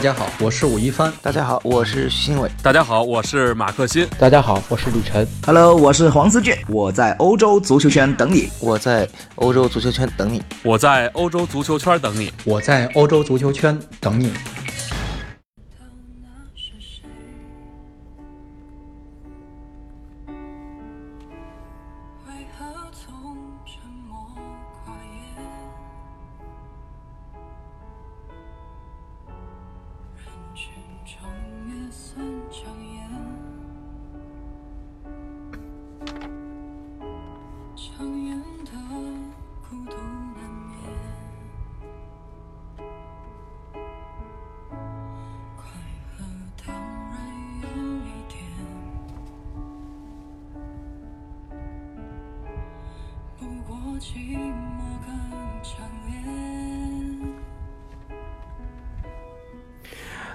大家好，我是武一帆。大家好，我是徐新伟。大家好，我是马克欣。大家好，我是李晨。Hello， 我是黄思俊。我在欧洲足球圈等你。我在欧洲足球圈等你。我在欧洲足球圈等你。我在欧洲足球圈等你。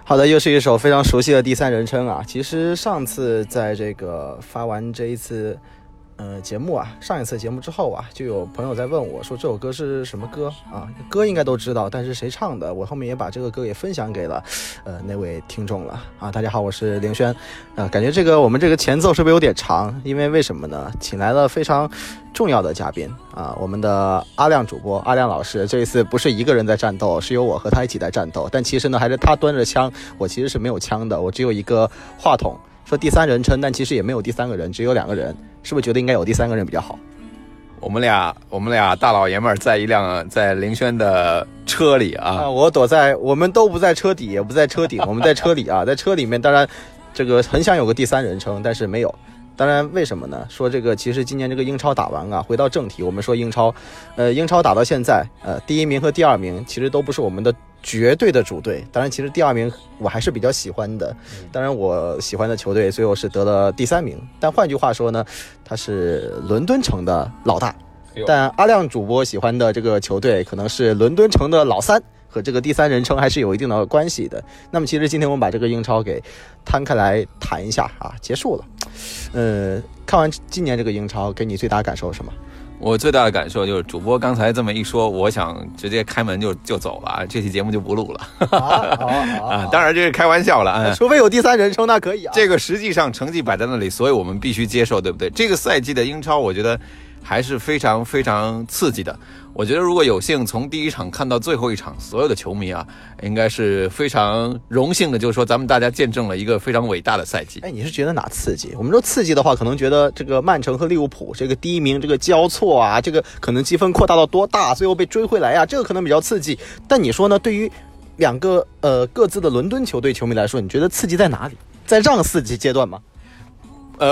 好的，又是一首非常熟悉的第三人称啊。其实上次在这个发完这一次节目啊，上一次节目之后啊，就有朋友在问我说这首歌是什么歌啊？歌应该都知道，但是谁唱的？我后面也把这个歌也分享给了那位听众了啊。大家好，我是凌轩。感觉我们这个前奏是不是有点长？因为什么呢？请来了非常重要的嘉宾啊，我们的阿亮主播，阿亮老师这一次不是一个人在战斗，是由我和他一起在战斗，但其实呢还是他端着枪，我其实是没有枪的，我只有一个话筒。说第三人称，但其实也没有第三个人，只有两个人，是不是觉得应该有第三个人比较好？我们俩大老爷们儿在凌轩的车里啊，我们都不在车底，也不在车顶，我们在车里啊，在车里面，当然这个很想有个第三人称，但是没有。当然，为什么呢？说这个，其实今年这个英超打完啊，回到正题，我们说英超，英超打到现在，第一名和第二名其实都不是我们的绝对的主队。当然，其实第二名我还是比较喜欢的，当然我喜欢的球队最后是得了第三名。但换句话说呢，他是伦敦城的老大，但阿亮主播喜欢的这个球队可能是伦敦城的老三。和这个第三人称还是有一定的关系的。那么其实今天我们把这个英超给摊开来谈一下啊，结束了。看完今年这个英超，给你最大的感受是什么？我最大的感受就是主播刚才这么一说，我想直接开门就走了，这期节目就不录了。啊，当然这是开玩笑了啊，除非有第三人称那可以啊。这个实际上成绩摆在那里，所以我们必须接受，对不对？这个赛季的英超，我觉得还是非常非常刺激的。我觉得如果有幸从第一场看到最后一场，所有的球迷啊，应该是非常荣幸的，就是说咱们大家见证了一个非常伟大的赛季。哎，你是觉得哪刺激？我们说刺激的话，可能觉得这个曼城和利物浦这个第一名这个交错啊，这个可能积分扩大到多大，最后被追回来啊，这个可能比较刺激。但你说呢？对于两个各自的伦敦球队球迷来说，你觉得刺激在哪里？在让四级阶段吗？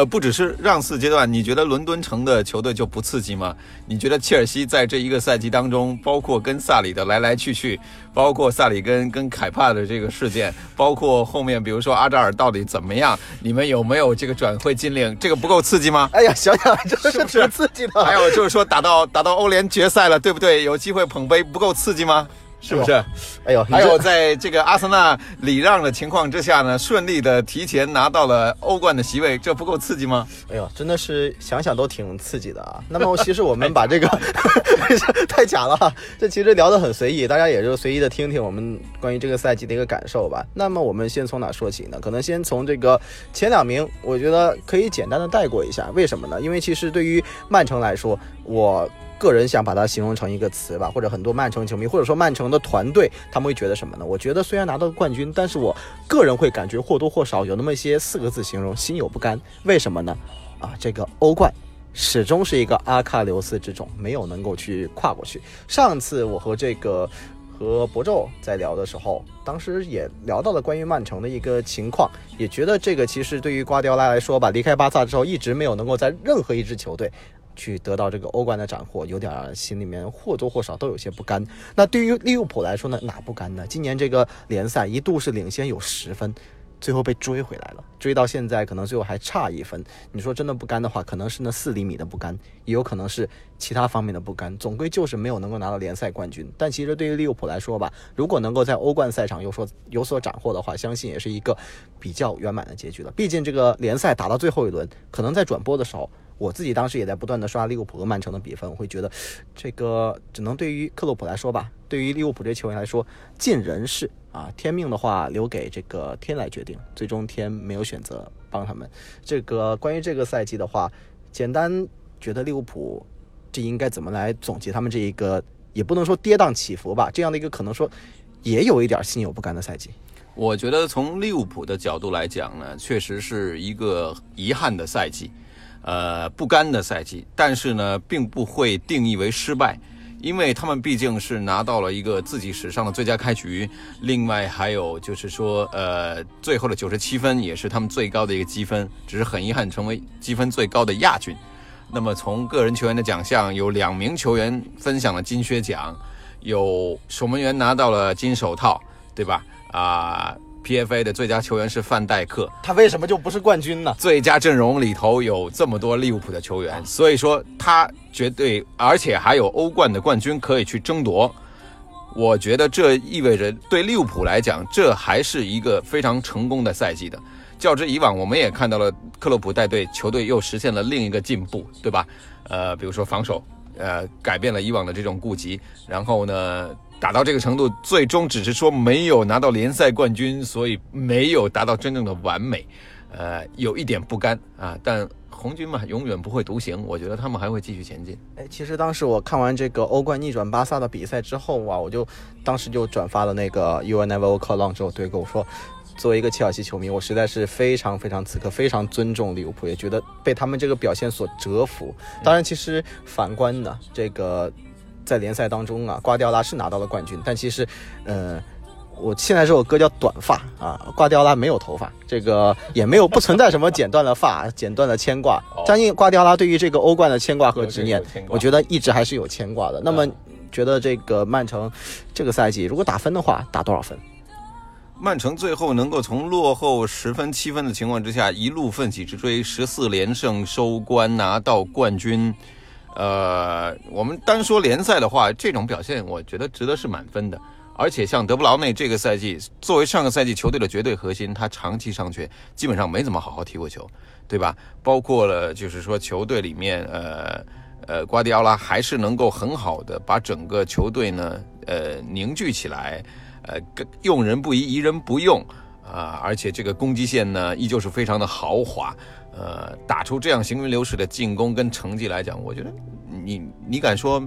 不只是让四阶段，你觉得伦敦城的球队就不刺激吗？你觉得切尔西在这一个赛季当中，包括跟萨里的来来去去，包括萨里跟凯帕的这个事件，包括后面比如说阿扎尔到底怎么样，你们有没有这个转会禁令，这个不够刺激吗？哎呀，想想这是挺刺激的。还有就是说打到欧联决赛了，对不对？有机会捧杯，不够刺激吗？是不是？哎呦，还有在这个阿森纳礼让的情况之下呢，顺利的提前拿到了欧冠的席位，这不够刺激吗？哎呦，真的是想想都挺刺激的啊。那么其实我们把这个太假了，这其实聊得很随意，大家也就随意的听听我们关于这个赛季的一个感受吧。那么我们先从哪说起呢？可能先从这个前两名，我觉得可以简单的带过一下。为什么呢？因为其实对于曼城来说，我个人想把它形容成一个词吧，或者很多曼城球迷或者说曼城的团队他们会觉得什么呢？我觉得虽然拿到冠军，但是我个人会感觉或多或少有那么一些四个字形容，心有不甘。为什么呢？啊，这个欧冠始终是一个阿喀琉斯之踵，没有能够去跨过去。上次我和博宙在聊的时候，当时也聊到了关于曼城的一个情况，也觉得这个其实对于瓜迪奥拉来说吧，离开巴萨之后一直没有能够在任何一支球队去得到这个欧冠的斩获，有点心里面或多或少都有些不甘。那对于利物浦来说呢，哪不甘呢？今年这个联赛一度是领先有10分，最后被追回来了，追到现在可能最后还差1分。你说真的不甘的话，可能是那4厘米的不甘，也有可能是其他方面的不甘，总归就是没有能够拿到联赛冠军。但其实对于利物浦来说吧，如果能够在欧冠赛场有所斩获的话，相信也是一个比较圆满的结局了。毕竟这个联赛打到最后一轮，可能在转播的时候我自己当时也在不断的刷利物浦和曼城的比分，我会觉得这个只能对于克洛普来说吧，对于利物浦这球员来说尽人事啊，天命的话留给这个天来决定，最终天没有选择帮他们。这个关于这个赛季的话，简单觉得利物浦这应该怎么来总结他们这一个也不能说跌宕起伏吧，这样的一个可能说也有一点心有不甘的赛季。我觉得从利物浦的角度来讲呢，确实是一个遗憾的赛季，不甘的赛季，但是呢并不会定义为失败，因为他们毕竟是拿到了一个自己史上的最佳开局，另外还有就是说最后的97分也是他们最高的一个积分，只是很遗憾成为积分最高的亚军。那么从个人球员的奖项，有2名球员分享了金靴奖，有守门员拿到了金手套，对吧？PFA 的最佳球员是范戴克，他为什么就不是冠军呢？最佳阵容里头有这么多利物浦的球员，所以说他绝对，而且还有欧冠的冠军可以去争夺。我觉得这意味着对利物浦来讲，这还是一个非常成功的赛季的。较之以往，我们也看到了克洛普带队球队又实现了另一个进步，对吧？比如说防守，改变了以往的这种顾忌，然后呢打到这个程度，最终只是说没有拿到联赛冠军，所以没有达到真正的完美，有一点不甘啊。但红军嘛，永远不会独行，我觉得他们还会继续前进。其实当时我看完这个欧冠逆转巴萨的比赛之后啊，我就当时就转发了那个 You Will Never Walk Alone 之后对我说，作为一个切尔西球迷，我实在是非常非常此刻非常尊重利物浦，也觉得被他们这个表现所折服。当然，其实反观呢，这个在联赛当中啊，瓜迪奥拉是拿到了冠军，但其实我现在是我哥叫短发啊，瓜迪奥拉没有头发，这个也没有不存在什么剪断了发剪断了牵挂，相信瓜迪奥拉对于这个欧冠的牵挂和执念，我觉得一直还是有牵挂的。那么觉得这个曼城这个赛季如果打分的话打多少分？曼城最后能够从落后10分7分的情况之下一路奋起直追，14连胜收官拿到冠军，我们单说联赛的话，这种表现我觉得值得是满分的。而且像德布劳内这个赛季，作为上个赛季球队的绝对核心，他长期伤缺，基本上没怎么好好踢过球，对吧？包括了就是说球队里面，瓜迪奥拉还是能够很好的把整个球队呢，凝聚起来，用人不疑，疑人不用啊，而且这个攻击线呢，依旧是非常的豪华。打出这样行云流水的进攻跟成绩来讲，我觉得你敢说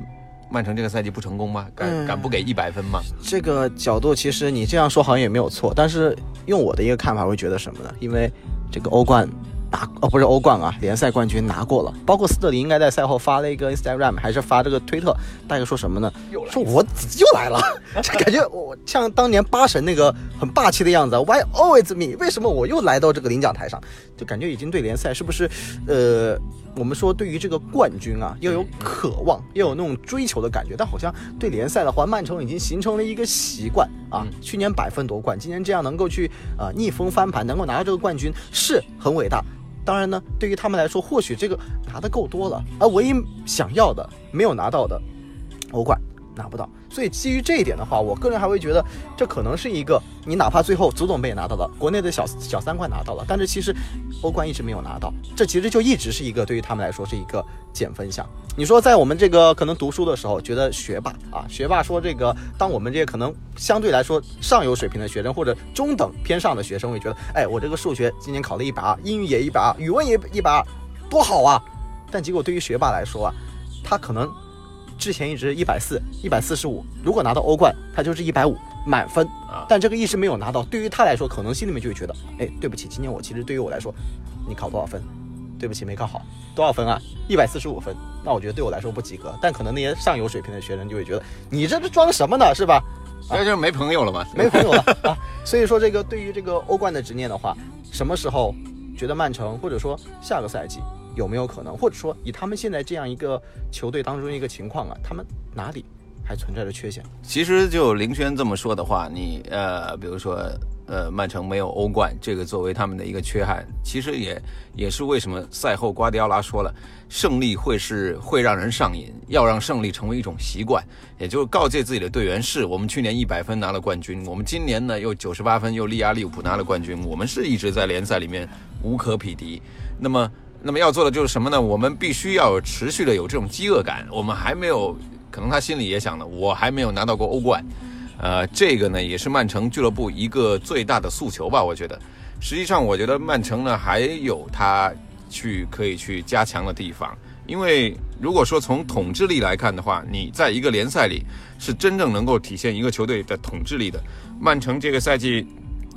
曼城这个赛季不成功吗？敢不给100分吗？这个角度其实你这样说好像也没有错，但是用我的一个看法会觉得什么呢？因为这个联赛冠军拿过了，包括斯特林应该在赛后发了一个 Instagram 还是发这个推特，大概说什么呢？说我又来了，这感觉我像当年巴神那个很霸气的样子 Why always me？ 为什么我又来到这个领奖台上？就感觉已经对联赛是不是我们说对于这个冠军啊要有渴望，要有那种追求的感觉，但好像对联赛的话，曼城已经形成了一个习惯啊。去年100分夺冠，今年这样能够去逆风翻盘，能够拿到这个冠军是很伟大。当然呢，对于他们来说，或许这个拿的够多了，而唯一想要的没有拿到的，欧冠拿不到。所以基于这一点的话，我个人还会觉得，这可能是一个你哪怕最后足总杯也拿到了，国内的小三冠拿到了，但是其实欧冠一直没有拿到，这其实就一直是一个对于他们来说是一个减分项。你说在我们这个可能读书的时候，觉得学霸啊，学霸说这个，当我们这些可能相对来说上游水平的学生或者中等偏上的学生，会觉得，哎，我这个数学今年考了120，英语也120，语文也120，多好啊！但结果对于学霸来说啊，他可能之前一直140、145，如果拿到欧冠，他就是150满分。但这个一直没有拿到，对于他来说，可能心里面就会觉得，哎，对不起，今年我其实对于我来说，你考多少分？对不起，没考好，多少分啊？145分。那我觉得对我来说不及格。但可能那些上游水平的学生就会觉得，你这是装什么呢？是吧？那就是没朋友了嘛，没朋友了啊！所以说，这个对于这个欧冠的执念的话，什么时候觉得曼城或者说下个赛季？有没有可能，或者说以他们现在这样一个球队当中一个情况啊，他们哪里还存在着缺陷？其实就林轩这么说的话，你比如说曼城没有欧冠，这个作为他们的一个缺憾，其实也是为什么赛后瓜迪奥拉说了，胜利会让人上瘾，要让胜利成为一种习惯，也就是告诫自己的队员，是我们去年100分拿了冠军，我们今年呢又98分又力压利物浦拿了冠军，我们是一直在联赛里面无可匹敌。那么那么要做的就是什么呢？我们必须要持续的有这种饥饿感。我们还没有，可能他心里也想了，我还没有拿到过欧冠。这个呢也是曼城俱乐部一个最大的诉求吧，我觉得。实际上我觉得曼城呢还有他可以去加强的地方。因为如果说从统治力来看的话，你在一个联赛里是真正能够体现一个球队的统治力的。曼城这个赛季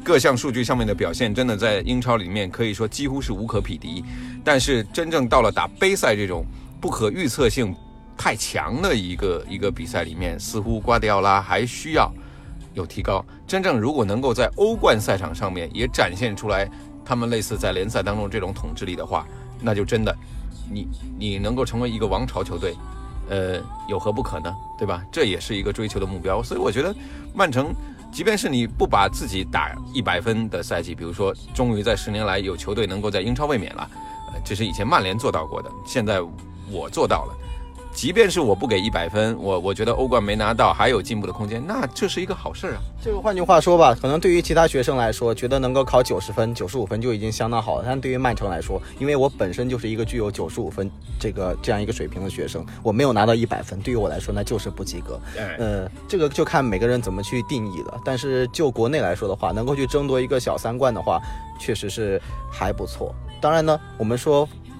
各项数据上面的表现真的在英超里面可以说几乎是无可匹敌，但是真正到了打杯赛这种不可预测性太强的一个比赛里面，似乎瓜迪奥拉还需要有提高。真正如果能够在欧冠赛场上面也展现出来他们类似在联赛当中这种统治力的话，那就真的你能够成为一个王朝球队，有何不可呢？对吧？这也是一个追求的目标。所以我觉得曼城即便是你不把自己打100分的赛季，比如说终于在10年来有球队能够在英超卫冕了，这是以前曼联做到过的，现在我做到了。即便是我不给100分，我觉得欧冠没拿到还有进步的空间，那这是一个好事啊。这个换句话说吧，可能对于其他学生来说觉得能够考90分95分就已经相当好了，但对于曼城来说，因为我本身就是一个具有95分这样一个水平的学生，我没有拿到100分，对于我来说那就是不及格。这个就看每个人怎么去定义了，但是就国内来说的话，能够去争夺一个小三冠的话确实是还不错。当然呢，我们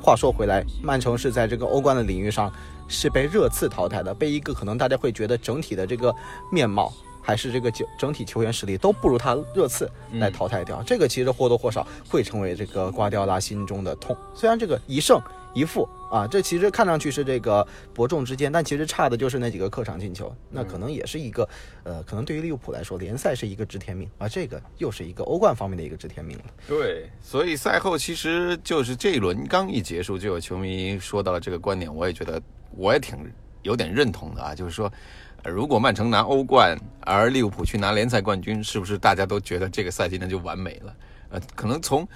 话说回来，曼城是在这个欧冠的领域上是被热刺淘汰的，被一个可能大家会觉得整体的这个面貌还是这个整体球员实力都不如他热刺来淘汰掉，这个其实或多或少会成为这个瓜迪奥拉心中的痛。虽然这个1胜1负啊，这其实看上去是这个伯仲之间，但其实差的就是那几个客场进球，那可能也是一个可能对于利物浦来说联赛是一个知天命，而这个又是一个欧冠方面的一个知天命了。对，所以赛后其实就是这一轮刚一结束就有球迷说到了这个观点，我也觉得我也有点认同的啊，就是说如果曼城拿欧冠而利物浦去拿联赛冠军，是不是大家都觉得这个赛季那就完美了？可能从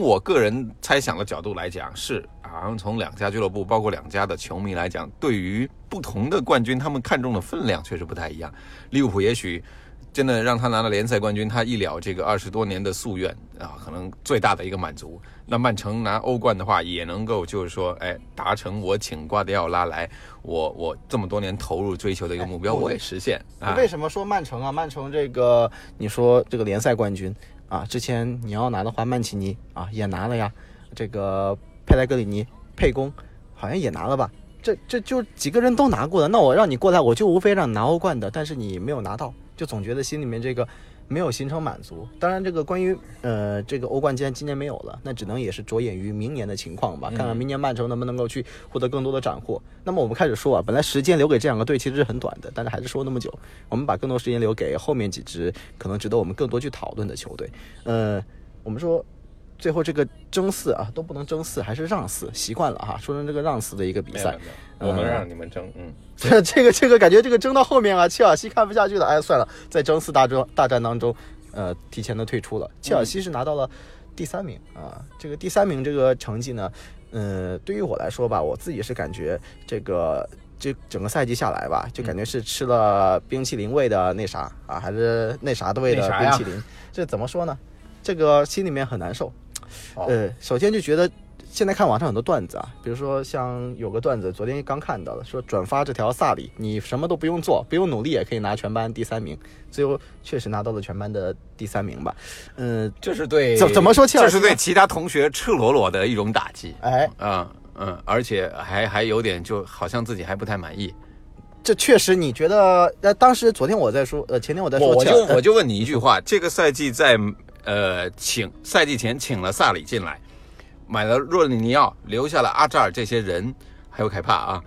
我个人猜想的角度来讲是，然后从两家俱乐部包括两家的球迷来讲，对于不同的冠军他们看重的分量确实不太一样。利物浦也许真的让他拿了联赛冠军，他一了这个20多年的夙愿啊，可能最大的一个满足。那曼城拿欧冠的话，也能够就是说，达成我请瓜迪奥拉来，我这么多年投入追求的一个目标，我也实现。为什么说曼城啊？曼城这个你说这个联赛冠军啊，之前你要拿的话，曼奇尼啊也拿了呀，这个佩莱格里尼、佩工好像也拿了吧。这就几个人都拿过的，那我让你过来，我就无非让你拿欧冠的，但是你没有拿到，就总觉得心里面这个没有形成满足。当然这个关于这个欧冠既然今年没有了，那只能也是着眼于明年的情况吧，看看明年曼城能不能够去获得更多的斩获。那么我们开始说啊，本来时间留给这两个队其实是很短的，但是还是说那么久，我们把更多时间留给后面几支可能值得我们更多去讨论的球队。我们说最后这个争四啊，都不能争四，还是让四，习惯了哈，说成这个让四的一个比赛，我们让你们争，这个感觉这个争到后面啊，切尔西看不下去了，算了，在争四大战当中，提前的退出了。切尔西是拿到了第3名啊，这个第3名这个成绩呢，对于我来说吧，我自己是感觉这整个赛季下来吧，就感觉是吃了冰淇淋味的那啥啊，还是那啥的味的冰淇淋，这怎么说呢？这个心里面很难受。首先就觉得现在看网上很多段子啊，比如说像有个段子昨天刚看到了，说转发这条萨里你什么都不用做，不用努力也可以拿全班第3名，最后确实拿到了全班的第3名吧。这是对怎么说，这是对其他同学赤裸裸的一种打击。而且还有点就好像自己还不太满意。这确实，你觉得当时昨天我在说前天我在说，我就问你一句话，这个赛季在赛季前请了萨里进来，买了若里尼奥，留下了阿扎尔，这些人还有凯帕啊，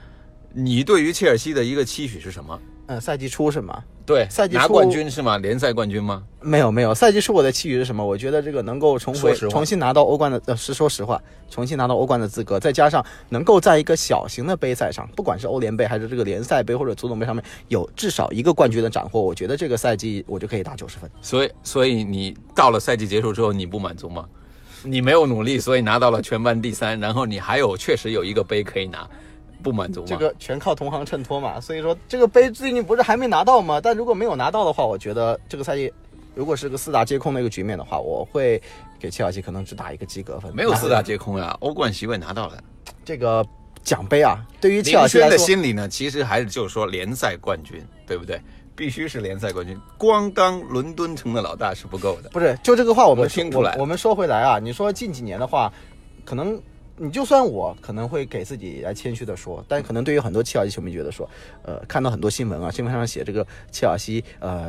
你对于切尔西的一个期许是什么？赛季初是吗？对，赛季初拿冠军是吗？联赛冠军吗？没有，赛季初我的期许是什么？我觉得这个能够重新拿到欧冠的，说实话，重新拿到欧冠的资格，再加上能够在一个小型的杯赛上，不管是欧联杯还是这个联赛杯或者足总杯上面有至少一个冠军的斩获，我觉得这个赛季我就可以打90分。所以你到了赛季结束之后你不满足吗？你没有努力，所以拿到了全班第3，然后你还确实有一个杯可以拿，不满足吗？这个全靠同行衬托嘛，所以说这个杯最近不是还没拿到吗？但如果没有拿到的话，我觉得这个赛季如果是个四大皆空的一个局面的话，我会给切尔西可能只打一个及格分。没有四大皆空啊，欧冠席位拿到了这个奖杯啊。对于切尔西的心理呢，其实还是就是说联赛冠军，对不对？必须是联赛冠军，光当伦敦城的老大是不够的。不是，就这个话我听出来。我们说回来啊，你说近几年的话，可能你就算我可能会给自己来谦虚的说，但可能对于很多切尔西球迷觉得说，看到很多新闻啊，新闻上写这个切尔西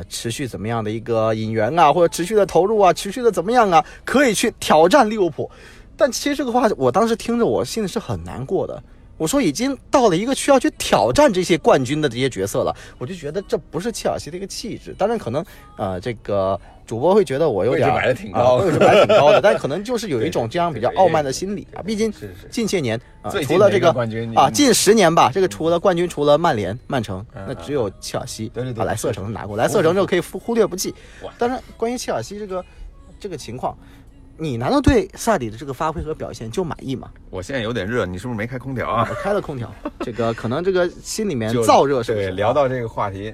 持续怎么样的一个引援啊，或者持续的投入啊，持续的怎么样啊，可以去挑战利物浦。但其实这个话我当时听着我心里是很难过的。我说已经到了一个需要去挑战这些冠军的这些角色了，我就觉得这不是切尔西的一个气质。当然可能这个主播会觉得我有点买的挺高的，买的挺高的，但可能就是有一种这样比较傲慢的心理啊。毕竟近些年除了这个啊近10年吧，这个除了冠军，除了曼联、曼城，那只有切尔西把莱斯特城拿过，莱斯特城这个可以忽略不计。当然，关于切尔西这个情况。你难道对萨里的这个发挥和表现就满意吗？我现在有点热，你是不是没开空调啊？我开了空调，这个可能这个心里面燥热是不是？对，聊到这个话题，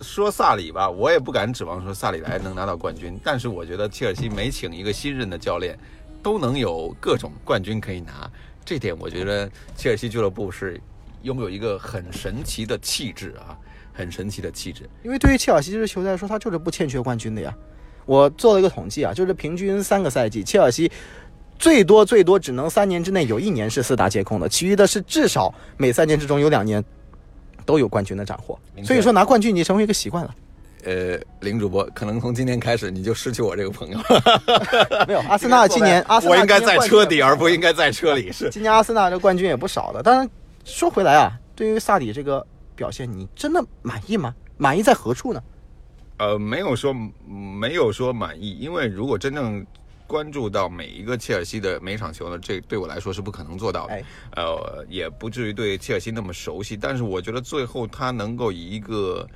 说萨里吧，我也不敢指望说萨里来能拿到冠军，但是我觉得切尔西每请一个新任的教练，都能有各种冠军可以拿，这点我觉得切尔西俱乐部是拥有一个很神奇的气质啊，很神奇的气质。因为对于切尔西这支球队来说，他就是不欠缺冠军的呀。我做了一个统计啊，就是平均3个赛季，切尔西最多只能3年之内有1年是四大皆空的，其余的是至少每3年之中有2年都有冠军的斩获。所以说拿冠军已经成为一个习惯了。林主播，可能从今天开始你就失去我这个朋友。没有，阿森纳今年，我应该在车底而不应该在车里。是，今年阿森纳这冠军也不少的。当然说回来啊，对于萨里这个表现，你真的满意吗？满意在何处呢？没有说满意，因为如果真正关注到每一个切尔西的每场球呢，这对我来说是不可能做到的，也不至于对切尔西那么熟悉。但是我觉得最后他能够以一个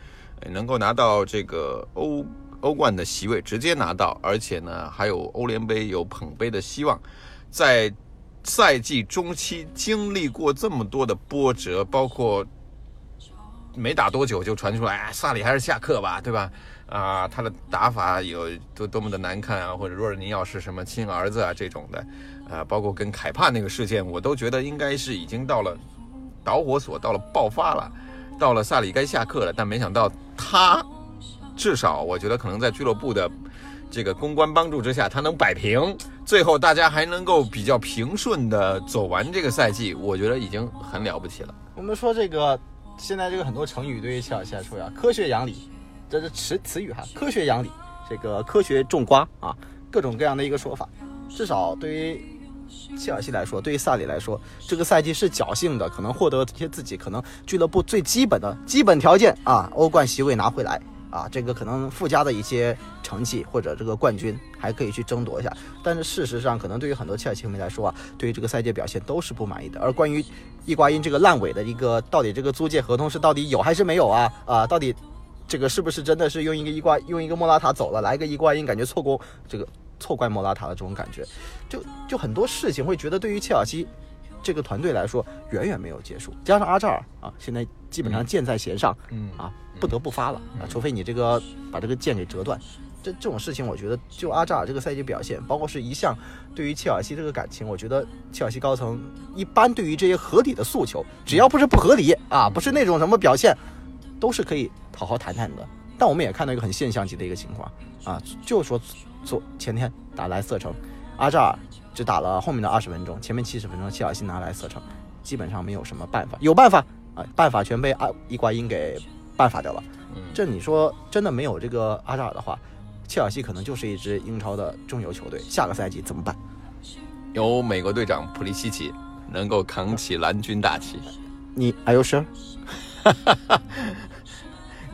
能够拿到这个欧冠的席位直接拿到，而且呢还有欧联杯有捧杯的希望，在赛季中期经历过这么多的波折，包括没打多久就传出来，萨里还是下课吧，对吧？啊，他的打法有多么的难看啊，或者若尔尼要是什么亲儿子啊这种的，包括跟凯帕那个事件，我都觉得应该是已经到了导火索，到了爆发了，到了萨里该下课了。但没想到他，至少我觉得可能在俱乐部的这个公关帮助之下，他能摆平，最后大家还能够比较平顺的走完这个赛季，我觉得已经很了不起了。我们说这个。现在这个很多成语对于切尔西来说呀，科学养理，这是词语哈，科学养理，这个科学种瓜啊，各种各样的一个说法。至少对于切尔西来说，对于萨里来说，这个赛季是侥幸的，可能获得一些自己可能俱乐部最基本条件啊，欧冠席位拿回来啊，这个可能附加的一些成绩或者这个冠军还可以去争夺一下。但是事实上，可能对于很多切尔西球迷来说啊，对于这个赛季表现都是不满意的。而关于伊瓜因这个烂尾的一个，到底这个租借合同是到底有还是没有啊？到底这个是不是真的是用一个莫拉塔走了，来一个伊瓜因，感觉错怪莫拉塔的这种感觉，就很多事情会觉得对于切尔西这个团队来说远远没有结束。加上阿扎尔啊，现在基本上箭在弦上，啊，不得不发了啊，除非你这个把这个箭给折断。这种事情，我觉得就阿扎尔这个赛季表现，包括是一向对于切尔西这个感情，我觉得切尔西高层一般对于这些合理的诉求，只要不是不合理啊，不是那种什么表现，都是可以好好谈谈的。但我们也看到一个很现象级的一个情况啊，就说前天打莱斯特城，阿扎尔只打了后面的20分钟，前面70分钟切尔西拿莱斯特城基本上没有什么办法，有办法啊，办法全被伊瓜因给办法掉了。这你说真的没有这个阿扎尔的话，切尔西可能就是一支英超的中游球队，下个赛季怎么办？由美国队长普利西奇能够扛起蓝军大旗。你 Are you sure？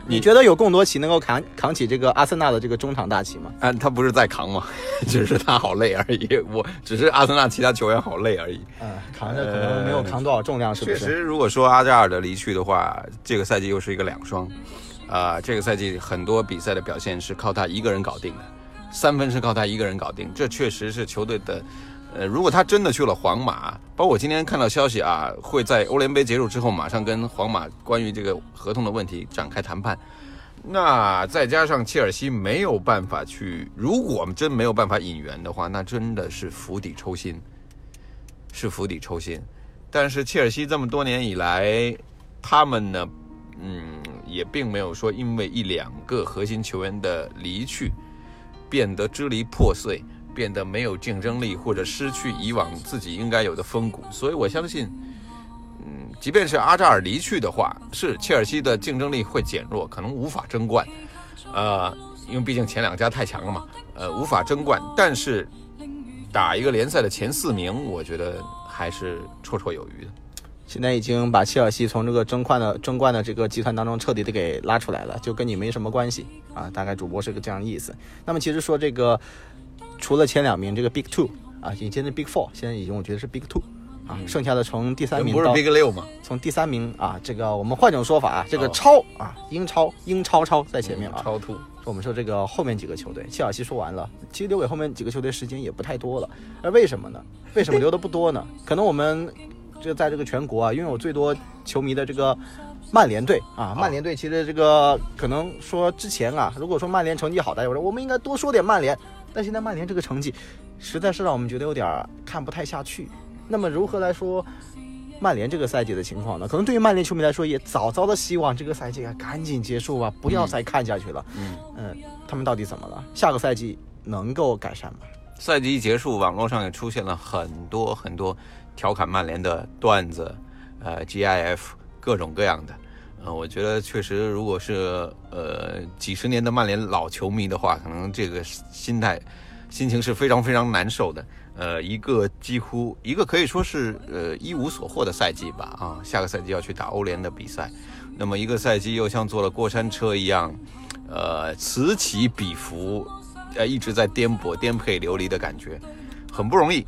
你觉得有贡多齐能够扛起这个阿森纳的这个中场大旗吗？他不是在扛吗？只是他好累而已。我只是阿森纳其他球员好累而已。扛着可能没有扛多少重量，是不是？确实，如果说阿扎尔的离去的话，这个赛季又是一个两双。这个赛季很多比赛的表现是靠他一个人搞定的，3分是靠他一个人搞定，这确实是球队的。如果他真的去了皇马，包括我今天看到消息啊，会在欧联杯结束之后马上跟皇马关于这个合同的问题展开谈判，那再加上切尔西没有办法去，如果我们真没有办法引援的话，那真的是釜底抽薪，是釜底抽薪。但是切尔西这么多年以来，他们呢，也并没有说因为一两个核心球员的离去，变得支离破碎，变得没有竞争力，或者失去以往自己应该有的风骨。所以我相信，即便是阿扎尔离去的话，是切尔西的竞争力会减弱，可能无法争冠，因为毕竟前两家太强了嘛，无法争冠。但是打一个联赛的前4名，我觉得还是绰绰有余的。现在已经把切尔西从这个争冠的这个集团当中彻底的给拉出来了，就跟你没什么关系啊，大概主播是个这样的意思。那么其实说这个除了前2名这个 Big Two 啊，已经是 Big Four， 现在已经我觉得是 Big Two。啊，剩下的从第3名到不是 Big 6吗？从第3名啊，这个我们换种说法啊，这个超啊，英超在前面啊，超兔。我们说这个后面几个球队，切尔西说完了，其实留给后面几个球队时间也不太多了。而为什么呢？为什么留的不多呢？可能我们这在这个全国啊，拥有最多球迷的这个曼联队啊，曼联队其实这个可能说之前啊，如果说曼联成绩好，大家说我们应该多说点曼联，但现在曼联这个成绩，实在是让我们觉得有点看不太下去。那么如何来说曼联这个赛季的情况呢？可能对于曼联球迷来说，也早早的希望这个赛季赶紧结束吧，不要再看下去了。他们到底怎么了？下个赛季能够改善吗？赛季一结束，网络上也出现了很多调侃曼联的段子，GIF 各种各样的。我觉得确实，如果是几十年的曼联老球迷的话，可能这个心情是非常非常难受的。一个可以说是一无所获的赛季吧，啊，下个赛季要去打欧联的比赛，那么一个赛季又像坐了过山车一样，此起彼伏，一直在颠沛流离的感觉，很不容易。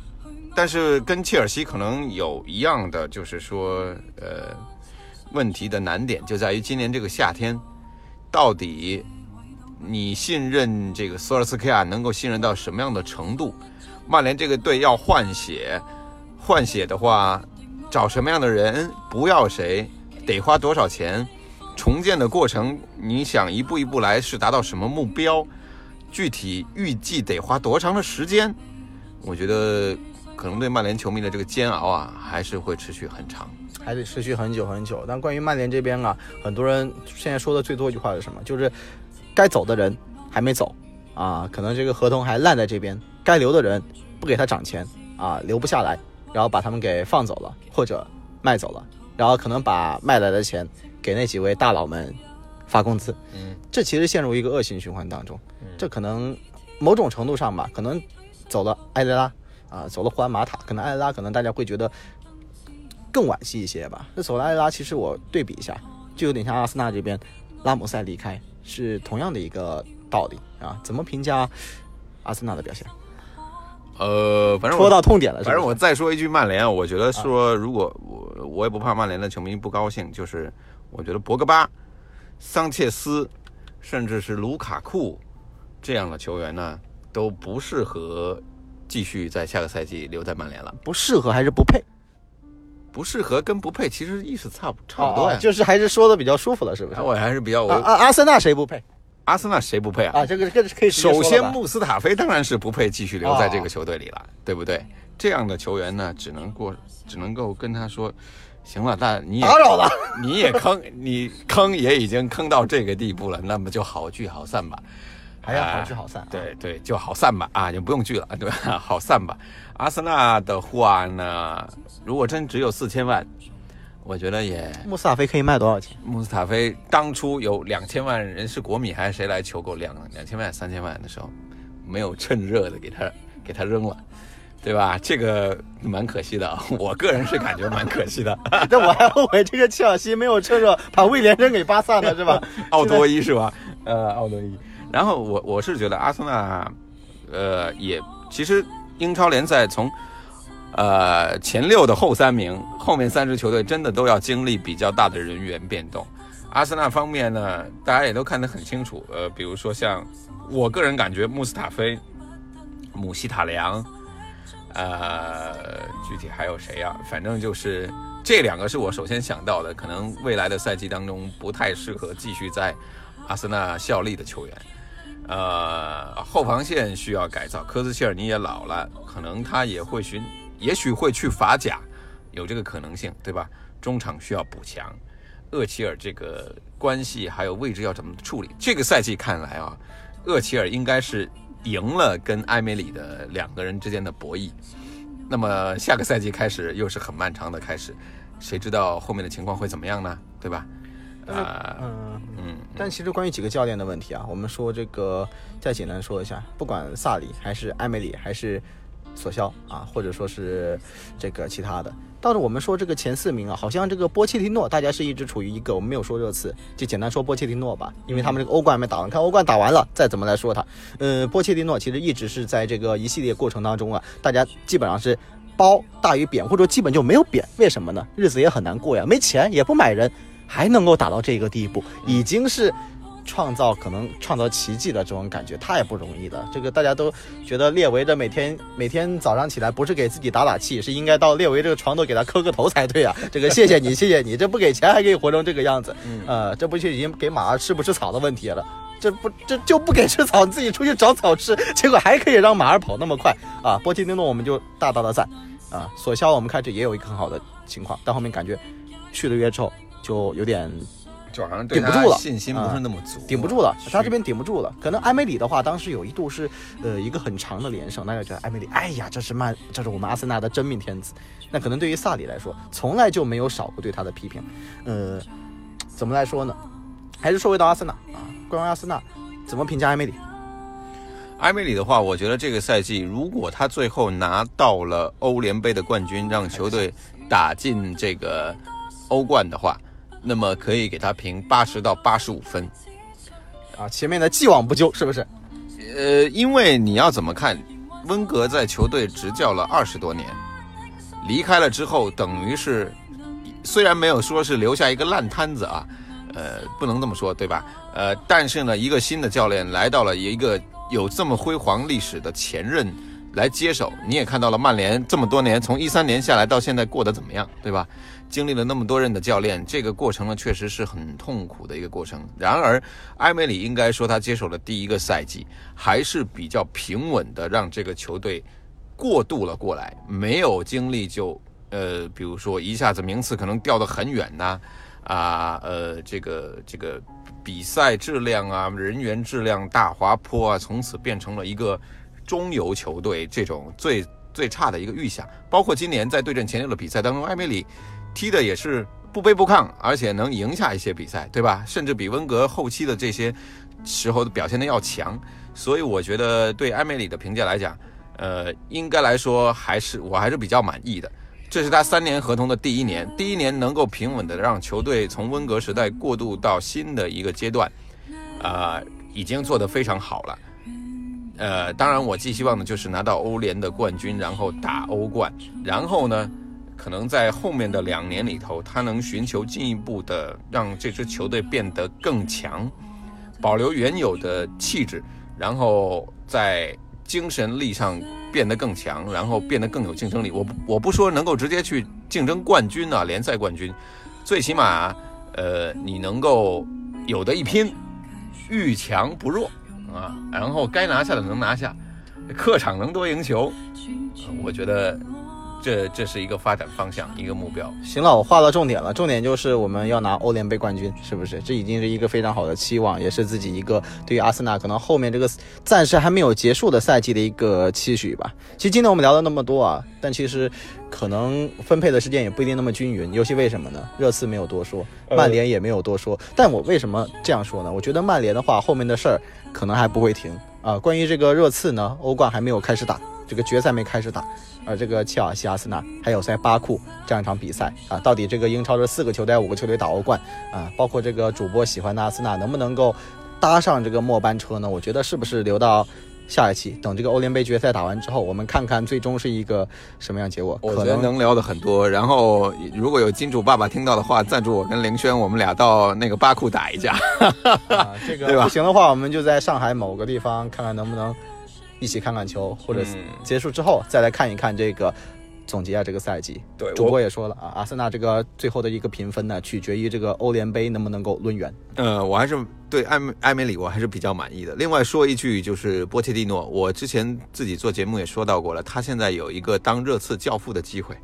但是跟切尔西可能有一样的，就是说，问题的难点就在于今年这个夏天，到底你信任这个索尔斯克亚能够信任到什么样的程度？曼联这个队要换血的话，找什么样的人，不要谁，得花多少钱，重建的过程你想一步一步来是达到什么目标，具体预计得花多长的时间，我觉得可能对曼联球迷的这个煎熬啊，还是会持续很长，还得持续很久很久。但关于曼联这边啊，很多人现在说的最多一句话是什么？就是该走的人还没走啊，可能这个合同还烂在这边，该留的人不给他涨钱啊，留不下来，然后把他们给放走了或者卖走了，然后可能把卖来的钱给那几位大佬们发工资，这其实陷入一个恶性循环当中。这可能某种程度上吧，可能走了埃雷拉啊，走了胡安马塔，可能埃雷拉可能大家会觉得更惋惜一些吧。这走了埃雷拉，其实我对比一下，就有点像阿森纳这边拉姆塞离开是同样的一个道理啊。怎么评价阿森纳的表现？反正说到痛点了。反正我再说一句曼联，我觉得说如果我也不怕曼联的球迷不高兴，就是我觉得博格巴、桑切斯，甚至是卢卡库这样的球员呢，都不适合继续在下个赛季留在曼联了。不适合还是不配？不适合跟不配其实意思差不多、啊，就是还是说的比较舒服了，是不是？我还是比较阿森纳谁不配？阿森纳谁不配啊？这个可以。首先，穆斯塔菲当然是不配继续留在这个球队里了，对不对？这样的球员呢，只能够跟他说，行了，那你也打扰了，你坑也已经坑到这个地步了，那么就好聚好散吧。还要好聚好散，对，就好散吧啊，就不用聚了，对吧？好散吧。阿森纳的话呢，如果真只有4000万。我觉得也，穆斯塔菲可以卖多少钱？穆斯塔菲当初有2000万人是国米还是谁来求购2000万、3000万的时候，没有趁热的给他扔了，对吧？这个蛮可惜的，我个人是感觉蛮可惜的。但我还后悔这个切尔西没有趁热把威廉扔给巴萨了，是吧？奥多伊是吧？奥多伊。然后我是觉得阿森纳，也其实英超联赛从。前6的后3名，后面3支球队真的都要经历比较大的人员变动。阿森纳方面呢，大家也都看得很清楚。比如说像我个人感觉，穆斯塔菲、姆希塔良，具体还有谁啊？反正就是这2个是我首先想到的，可能未来的赛季当中不太适合继续在阿森纳效力的球员。后防线需要改造，科斯切尔尼也老了，可能他也会也许会去法甲，有这个可能性，对吧？中场需要补强，厄齐尔这个关系还有位置要怎么处理？这个赛季看来啊，厄齐尔应该是赢了跟埃梅里的两个人之间的博弈。那么下个赛季开始又是很漫长的开始，谁知道后面的情况会怎么样呢？对吧？但其实关于几个教练的问题啊，我们说这个再简单说一下，不管萨里还是埃梅里还是索肖啊，或者说是这个其他的，到了我们说这个前四名啊，好像这个波切蒂诺大家是一直处于一个，我们没有说热刺，就简单说波切蒂诺吧，因为他们这个欧冠还没打完，看欧冠打完了再怎么来说他。波切蒂诺其实一直是在这个一系列过程当中啊，大家基本上是褒大于贬，或者说基本就没有贬，为什么呢？日子也很难过呀，没钱也不买人，还能够打到这个地步，已经是可能创造奇迹的这种感觉，太不容易了。这个大家都觉得列维这每天早上起来不是给自己打打气，是应该到列维这个床头给他磕个头才对啊。这个谢谢你，这不给钱还可以活成这个样子，这不是已经给马吃不吃草的问题了？这就不给吃草，自己出去找草吃，结果还可以让马儿跑那么快啊！波切蒂诺我们就大大的赞啊，索肖我们看这也有一个很好的情况，但后面感觉续了约之后就有点。就好像对他信心不是那么足，顶不住了，他这边顶不住了。可能埃梅里的话，当时有一度是一个很长的连胜，大家觉得埃梅里，哎呀，这是我们阿森纳的真命天子。那可能对于萨里来说，从来就没有少过对他的批评。怎么来说呢？还是说回到阿森纳啊，关于阿森纳怎么评价埃梅里？埃梅里的话，我觉得这个赛季如果他最后拿到了欧联杯的冠军，让球队打进这个欧冠的话。那么可以给他评80到85分，啊，前面的既往不咎是不是？因为你要怎么看，温格在球队执教了20多年，离开了之后，等于是虽然没有说是留下一个烂摊子啊，不能这么说对吧？但是呢，一个新的教练来到了一个有这么辉煌历史的前任来接手，你也看到了曼联这么多年，从13年下来到现在过得怎么样，对吧？经历了那么多任的教练，这个过程呢确实是很痛苦的一个过程。然而埃梅里应该说他接手的第一个赛季还是比较平稳的，让这个球队过渡了过来，没有经历就比如说一下子名次可能掉得很远呐，这个比赛质量啊，人员质量大滑坡啊，从此变成了一个中游球队这种最差的一个预想。包括今年在对阵前六的比赛当中，埃梅里踢的也是不卑不亢，而且能赢下一些比赛，对吧？甚至比温格后期的这些时候的表现的要强。所以我觉得对埃梅里的评价来讲，应该来说我还是比较满意的。这是他3年合同的第一年能够平稳的让球队从温格时代过渡到新的一个阶段，已经做得非常好了。当然我寄希望的就是拿到欧联的冠军，然后打欧冠，然后呢可能在后面的2年里头，他能寻求进一步的让这支球队变得更强，保留原有的气质，然后在精神力上变得更强，然后变得更有竞争力。我不说能够直接去竞争冠军啊，联赛冠军，最起码你能够有的一拼，遇强不弱啊，然后该拿下的能拿下，客场能多赢球，我觉得这是一个发展方向，一个目标。行了，我画到重点了，重点就是我们要拿欧联杯冠军，是不是？这已经是一个非常好的期望，也是自己一个对于阿森纳可能后面这个暂时还没有结束的赛季的一个期许吧。其实今天我们聊了那么多啊，但其实可能分配的时间也不一定那么均匀，尤其为什么呢？热刺没有多说，曼联也没有多说，但我为什么这样说呢？我觉得曼联的话，后面的事儿可能还不会停啊。关于这个热刺呢，欧冠还没有开始打，这个决赛没开始打，而这个切尔西、阿森纳还有在巴库这样一场比赛啊，到底这个英超这4个球队5个球队打欧冠啊，包括这个主播喜欢的阿森纳能不能够搭上这个末班车呢？我觉得是不是留到下一期，等这个欧联杯决赛打完之后，我们看看最终是一个什么样结果。我觉得能聊的很多，然后如果有金主爸爸听到的话，赞助我跟凌轩，我们俩到那个巴库打一架这个不行的话，我们就在上海某个地方看看能不能一起看看球，或者结束之后再来看一看这个总结一下这个赛季。对，主播也说了啊，阿森纳这个最后的一个评分呢，取决于这个欧联杯能不能够抡圆。我还是对埃梅里我还是比较满意的。另外说一句，就是波切蒂诺，我之前自己做节目也说到过了，他现在有一个当热刺教父的机会，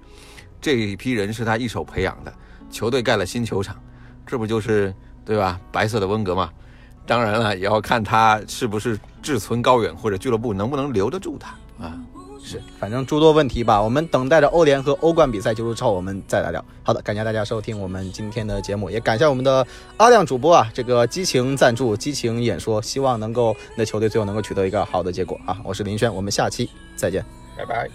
这一批人是他一手培养的，球队盖了新球场，这不就是对吧？白色的温格嘛。当然了，也要看他是不是志存高远，或者俱乐部能不能留得住他啊。是，反正诸多问题吧，我们等待着欧联和欧冠比赛结束之后我们再来聊。好的，感谢大家收听我们今天的节目，也感谢我们的阿亮主播啊，这个激情赞助激情演说，希望能够你的球队最后能够取得一个好的结果啊。我是林轩，我们下期再见，拜拜。